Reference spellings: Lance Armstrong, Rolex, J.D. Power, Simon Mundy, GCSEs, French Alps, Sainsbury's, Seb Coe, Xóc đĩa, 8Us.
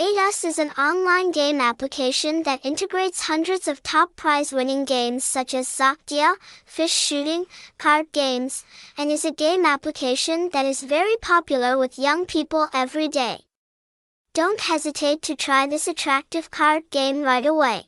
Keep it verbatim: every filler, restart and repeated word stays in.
eight us is an online game application that integrates hundreds of top prize-winning games such as Xóc đĩa, fish shooting, card games, and is a game application that is very popular with young people every day. Don't hesitate to try this attractive card game right away.